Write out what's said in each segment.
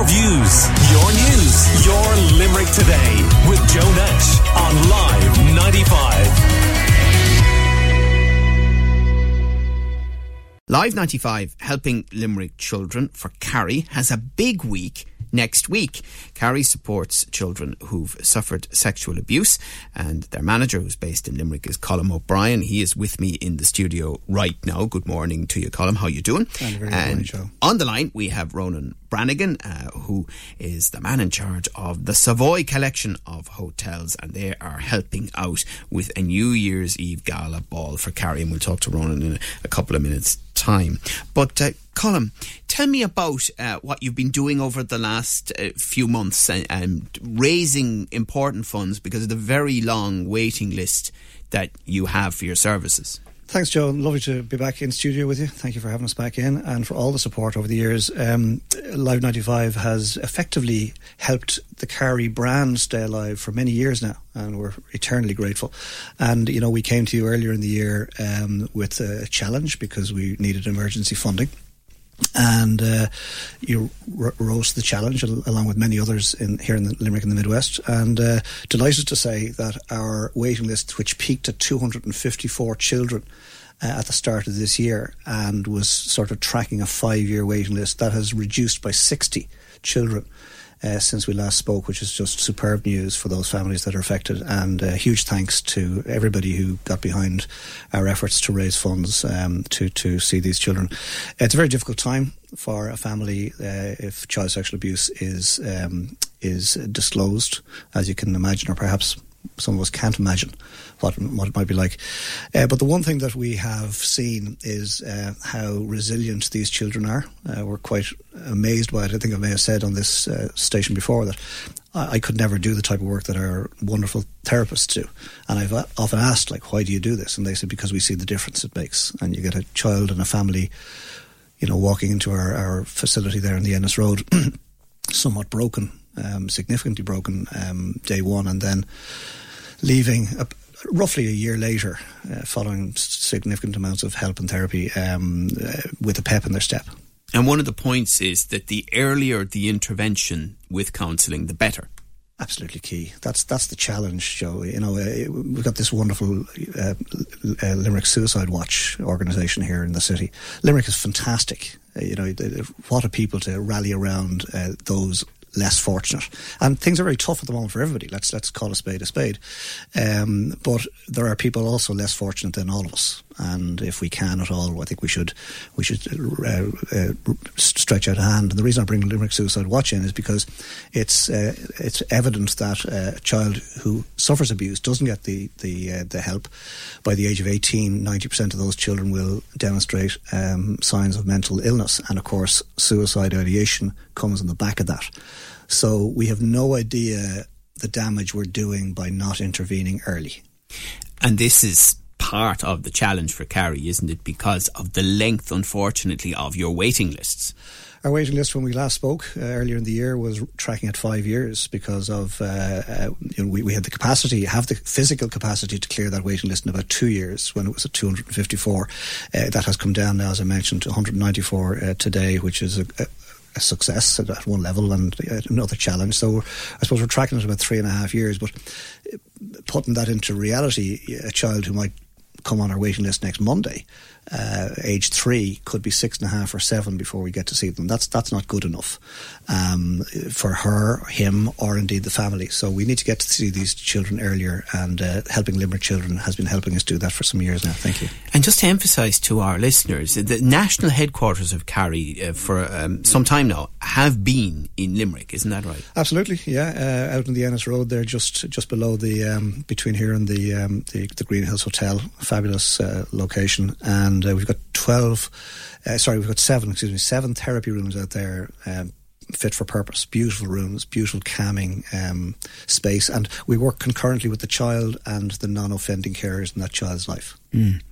your views, your news, your Limerick Today with Joe Nash on Live 95. Live 95, helping Limerick children for CARI, has a big week next week. CARI supports children who've suffered sexual abuse, and their manager, who's based in Limerick, is Colm O'Brien. He is with me in the studio right now. Good morning to you, Colm. How are you doing? I'm very good, Joe. On the line, we have Ronan Brannigan, who is the man in charge of the Savoy collection of hotels, and they are helping out with a New Year's Eve gala ball for CARI, and we'll talk to Ronan in a couple of minutes' time. But Colm, tell me about what you've been doing over the last few months and raising important funds because of the very long waiting list that you have for your services. Thanks, Joe. Lovely to be back in studio with you. Thank you for having us back in and for all the support over the years. Live 95 has effectively helped the CARI brand stay alive for many years now, and we're eternally grateful. And, you know, we came to you earlier in the year with a challenge because we needed emergency funding. And you rose to the challenge along with many others here in Limerick in the Midwest, and delighted to say that our waiting list, which peaked at 254 children at the start of this year and was sort of tracking a 5-year waiting list, that has reduced by 60 children since we last spoke, which is just superb news for those families that are affected. And huge thanks to everybody who got behind our efforts to raise funds to see these children. It's a very difficult time for a family if child sexual abuse is disclosed, as you can imagine, or perhaps some of us can't imagine what it might be like. But the one thing that we have seen is how resilient these children are. We're quite amazed by it. I think I may have said on this station before that I could never do the type of work that our wonderful therapists do. And I've often asked, like, why do you do this? And they said, because we see the difference it makes. And you get a child and a family, you know, walking into our facility there on the Ennis Road, somewhat broken, significantly broken day one, and then leaving roughly a year later following significant amounts of help and therapy with a pep in their step. And one of the points is that the earlier the intervention with counselling, the better. Absolutely key. That's the challenge, Joe. You know, we've got this wonderful Limerick Suicide Watch organisation here in the city. Limerick is fantastic. You know, what are people to rally around those less fortunate, and things are very tough at the moment for everybody. Let's call a spade a spade. But there are people also less fortunate than all of us, and if we can at all, I think we should stretch out a hand. And the reason I bring Limerick Suicide Watch in is because it's evident that a child who suffers abuse doesn't get the help by the age of 18. 90% of those children will demonstrate signs of mental illness, and of course, suicide ideation comes on the back of that. So we have no idea the damage we're doing by not intervening early. And this is part of the challenge for CARI, isn't it? Because of the length, unfortunately, of your waiting lists. Our waiting list when we last spoke earlier in the year was tracking at 5 years because of we had the capacity, have the physical capacity to clear that waiting list in about 2 years when it was at 254. That has come down now, as I mentioned, to 194 today, which is a success at one level and another challenge. So I suppose we're tracking it about 3.5 years, but putting that into reality, a child who might come on our waiting list next Monday, age 3, could be 6.5 or 7 before we get to see them. That's not good enough for her, him, or indeed the family. So we need to get to see these children earlier, and helping Limerick children has been helping us do that for some years now. Thank you. And just to emphasise to our listeners, the national headquarters of CARI for some time now have been in Limerick, isn't that right? Absolutely, yeah. Out on the Ennis Road there, just below the between here and the Green Hills Hotel. Fabulous location, and we've got seven therapy rooms out there, fit for purpose. Beautiful rooms, beautiful calming space, and we work concurrently with the child and the non-offending carers in that child's life. Mm.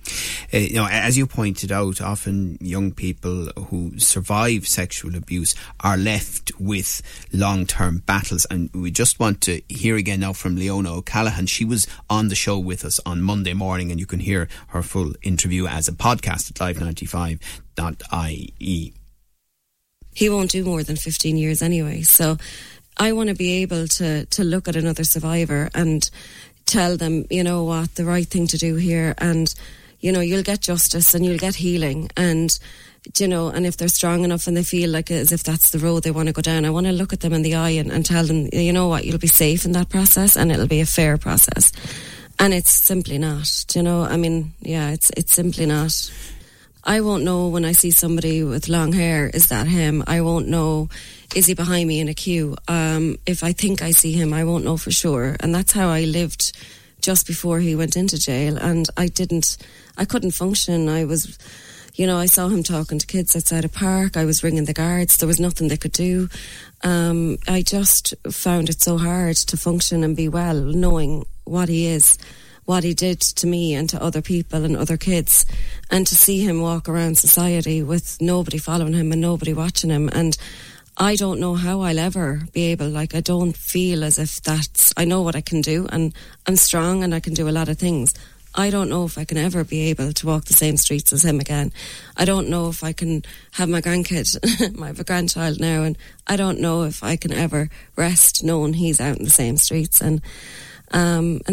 You know, as you pointed out, often young people who survive sexual abuse are left with long-term battles, and we just want to hear again now from Leona O'Callaghan. She was on the show with us on Monday morning, and you can hear her full interview as a podcast at live95.ie. he won't do more than 15 years anyway. So I want to be able to look at another survivor and tell them, you know what, the right thing to do here, and, you know, you'll get justice and you'll get healing, and, you know, and if they're strong enough and they feel like as if that's the road they want to go down, I want to look at them in the eye and tell them, you know what, you'll be safe in that process and it'll be a fair process. And it's simply not, you know, I mean, yeah, it's simply not. I won't know when I see somebody with long hair, is that him? I won't know, is he behind me in a queue? If I think I see him, I won't know for sure. And that's how I lived just before he went into jail. And I couldn't function. I was, you know, I saw him talking to kids outside a park. I was ringing the guards. There was nothing they could do. I just found it so hard to function and be well, knowing what he is, what he did to me and to other people and other kids, and to see him walk around society with nobody following him and nobody watching him. And I don't know how I'll ever be able, like, I don't feel as if that's, I know what I can do and I'm strong and I can do a lot of things. I don't know if I can ever be able to walk the same streets as him again. I don't know if I can have my grandkid, I have a grandchild now, and I don't know if I can ever rest knowing he's out in the same streets. And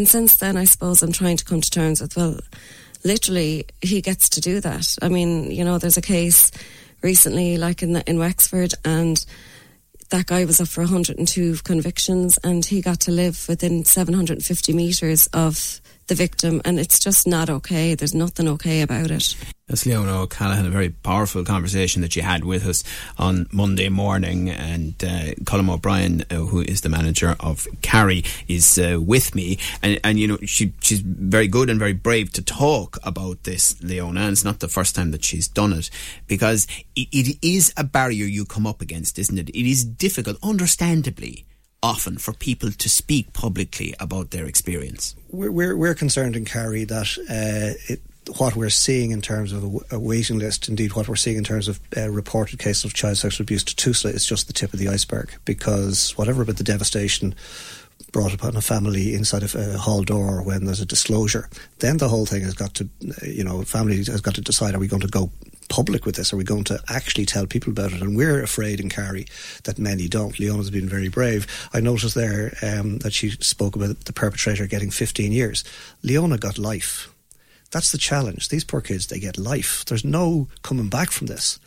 since then, I suppose I'm trying to come to terms with, well, literally, he gets to do that. I mean, you know, there's a case recently, like in Wexford, and that guy was up for 102 convictions, and he got to live within 750 metres of the victim, and it's just not okay. There's nothing okay about it. That's Leona O'Callaghan, a very powerful conversation that she had with us on Monday morning. And Colm O'Brien, who is the manager of CARI, is with me. And you know, she's very good and very brave to talk about this, Leona. And it's not the first time that she's done it, because it is a barrier you come up against, isn't it? It is difficult, understandably, often for people to speak publicly about their experience. We're concerned in CARI that what we're seeing in terms of a waiting list, indeed what we're seeing in terms of reported cases of child sexual abuse to Tusla, is just the tip of the iceberg, because whatever about the devastation brought upon a family inside of a hall door when there's a disclosure, then the whole thing has got to, you know, family has got to decide, are we going to go public with this? Are we going to actually tell people about it? And we're afraid in CARI that many don't. Leona's been very brave. I noticed there that she spoke about the perpetrator getting 15 years. Leona got life. That's the challenge. These poor kids, they get life. There's no coming back from this.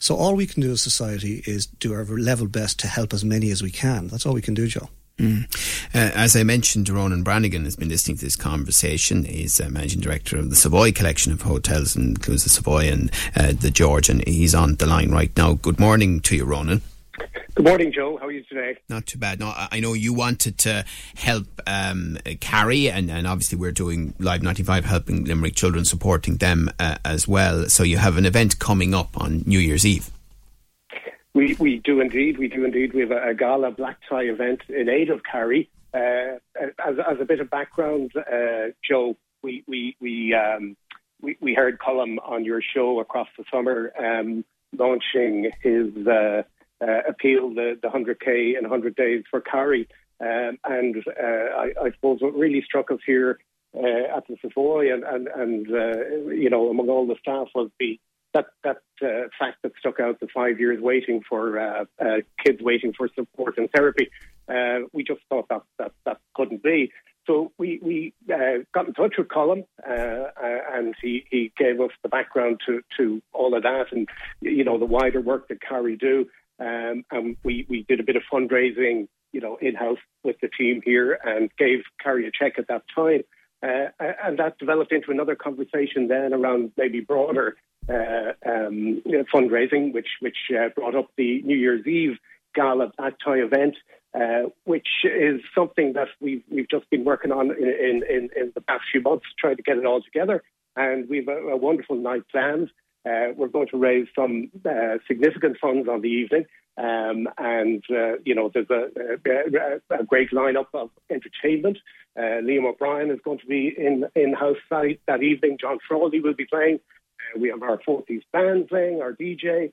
So all we can do as society is do our level best to help as many as we can. That's all we can do, Joe. As I mentioned, Ronan Brannigan has been listening to this conversation. He's managing director of the Savoy collection of hotels, and includes the Savoy and the George, and he's on the line right now. Good morning to you, Ronan. Good morning, Joe. How are you today? Not too bad. No, I know you wanted to help CARI, and obviously we're doing Live 95, helping Limerick children, supporting them as well. So you have an event coming up on New Year's Eve. We do indeed. We have a gala black tie event in aid of CARI. As a bit of background, Joe, we heard Colm on your show across the summer launching his appeal, the 100K in 100 days for CARI. And I suppose what really struck us here at the Savoy and you know, among all the staff, was that fact that stuck out, the 5 years waiting for kids waiting for support and therapy. We just thought that couldn't be. So we got in touch with Colm, and he gave us the background to all of that, and, you know, the wider work that CARI do. And we did a bit of fundraising, you know, in-house with the team here, and gave CARI a check at that time. And that developed into another conversation then around maybe broader fundraising, which brought up the New Year's Eve gala black tie event, which is something that we've just been working on in the past few months, trying to get it all together. And we've a wonderful night planned. We're going to raise some significant funds on the evening, and you know, there's a great lineup of entertainment. Liam O'Brien is going to be in-house that evening. John Frawley will be playing. We have our 40s band playing, our DJ.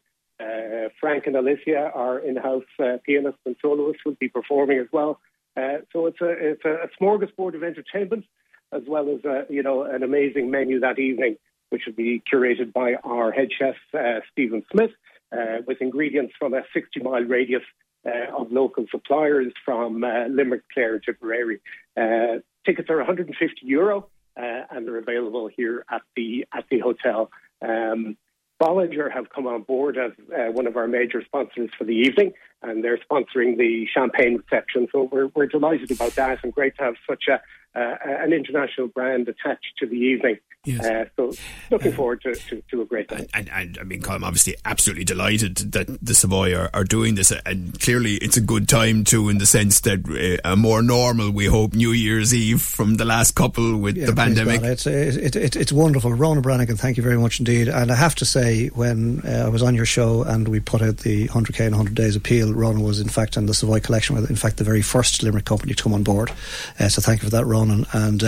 Frank and Alicia, our in-house pianist and soloist, will be performing as well. So it's a smorgasbord of entertainment, as well as an amazing menu that evening, which will be curated by our head chef, Stephen Smith. with ingredients from a 60-mile radius of local suppliers from Limerick, Clare, Tipperary. Tickets are €150 and they're available here at the hotel. Bollinger have come on board as one of our major sponsors for the evening, and they're sponsoring the champagne reception. So we're delighted about that, and great to have such an international brand attached to the evening. Yes. So looking forward to a great day. And I mean, Colm, obviously absolutely delighted that the Savoy are doing this, and clearly it's a good time too, in the sense that a more normal, we hope, New Year's Eve from the last couple with the pandemic. Well, it's wonderful. Ronan Brannigan, thank you very much indeed. And I have to say, when I was on your show and we put out the 100k in 100 days appeal, Ronan was in fact on the Savoy collection, in fact the very first Limerick company to come on board, so thank you for that, Ronan. And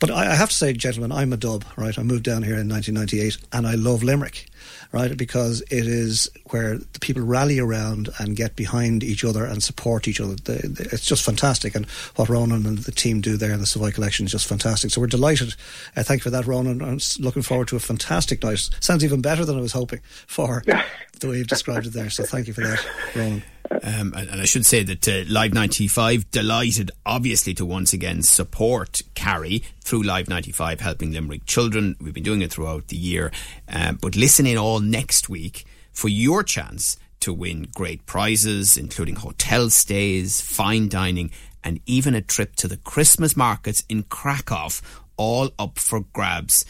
but I have to say, gentlemen, I'm a dub. Right, I moved down here in 1998 and I love Limerick, right, because it is where the people rally around and get behind each other and support each other. It's just fantastic, and what Ronan and the team do there in the Savoy Collection is just fantastic. So we're delighted. Thank you for that, Ronan. I'm looking forward to a fantastic night. Sounds even better than I was hoping for, the way you've described it there. So thank you for that, Ronan. And I should say that Live 95 delighted obviously to once again support CARI through Live 95, helping Limerick children. We've been doing it throughout the year, but listen in all next week for your chance to win great prizes, including hotel stays, fine dining, and even a trip to the Christmas markets in Krakow, all up for grabs,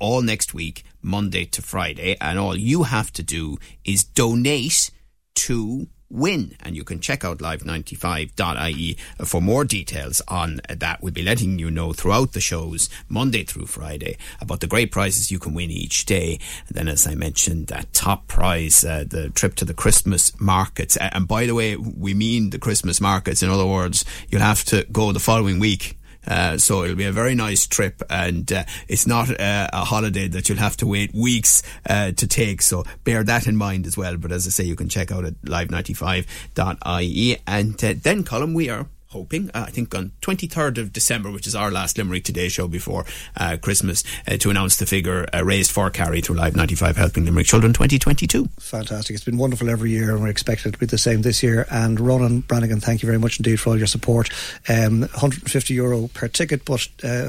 all next week, Monday to Friday. And all you have to do is donate to win, and you can check out live95.ie for more details on that. We'll be letting you know throughout the shows Monday through Friday about the great prizes you can win each day. And then, as I mentioned, that top prize, the trip to the Christmas markets, and by the way, we mean the Christmas markets. In other words, you'll have to go the following week. So it'll be a very nice trip, and it's not a holiday that you'll have to wait weeks to take, so bear that in mind as well. But as I say, you can check out at live95.ie. And then, Colm, we are hoping, I think on 23rd of December, which is our last Limerick Today show before Christmas, to announce the figure raised for CARI through Live 95 helping Limerick children 2022. Fantastic. It's been wonderful every year, and we're expected to be the same this year. And Ronan Brannigan, thank you very much indeed for all your support. €150 per ticket, but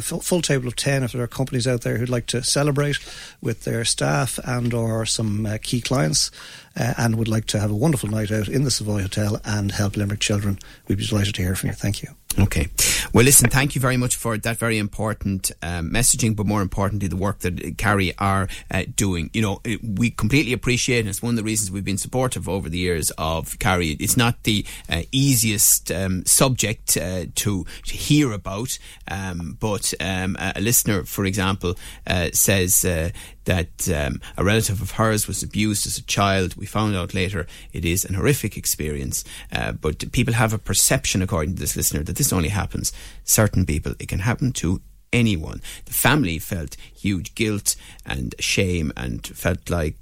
full table of 10 if there are companies out there who'd like to celebrate with their staff and or some key clients. And would like to have a wonderful night out in the Savoy Hotel and help Limerick children. We'd be delighted to hear from you. Thank you. Okay. Well, listen, thank you very much for that very important messaging, but more importantly, the work that CARI are doing. You know, we completely appreciate, and it's one of the reasons we've been supportive over the years of CARI. It's not the easiest subject to hear about, but a listener, for example, says that a relative of hers was abused as a child. We found out later it is an horrific experience, but people have a perception, according to this listener, that this only happens certain people. It can happen to anyone. The family felt huge guilt and shame and felt like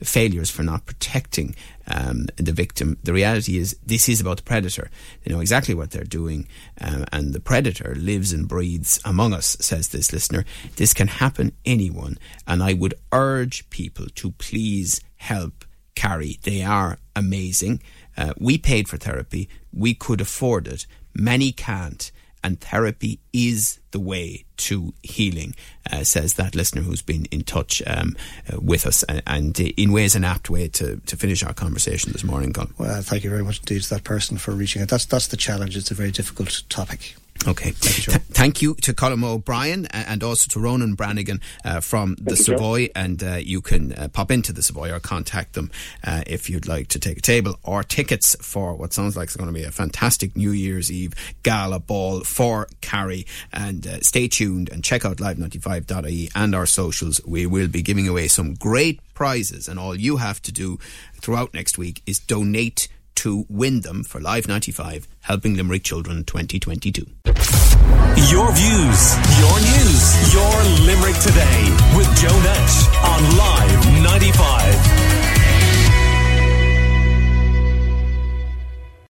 failures for not protecting the victim. The reality is, this is about the predator. They know exactly what they're doing, and the predator lives and breathes among us, says this listener. This can happen anyone, and I would urge people to please help CARI. They are amazing. We paid for therapy. We could afford it. Many can't, and therapy is the way to healing, says that listener who's been in touch with us, and in ways an apt way to finish our conversation this morning, Colm. Well, thank you very much indeed to that person for reaching out. That's the challenge. It's a very difficult topic. Okay. Thank you to Colm O'Brien and also to Ronan Brannigan from the Savoy. And you can pop into the Savoy or contact them if you'd like to take a table or tickets for what sounds like it's going to be a fantastic New Year's Eve gala ball for CARI. And stay tuned and check out live95.ie and our socials. We will be giving away some great prizes, and all you have to do throughout next week is donate to win them for Live 95 helping Limerick children 2022. Your views, your news, your Limerick Today with Joe Nash on Live 95.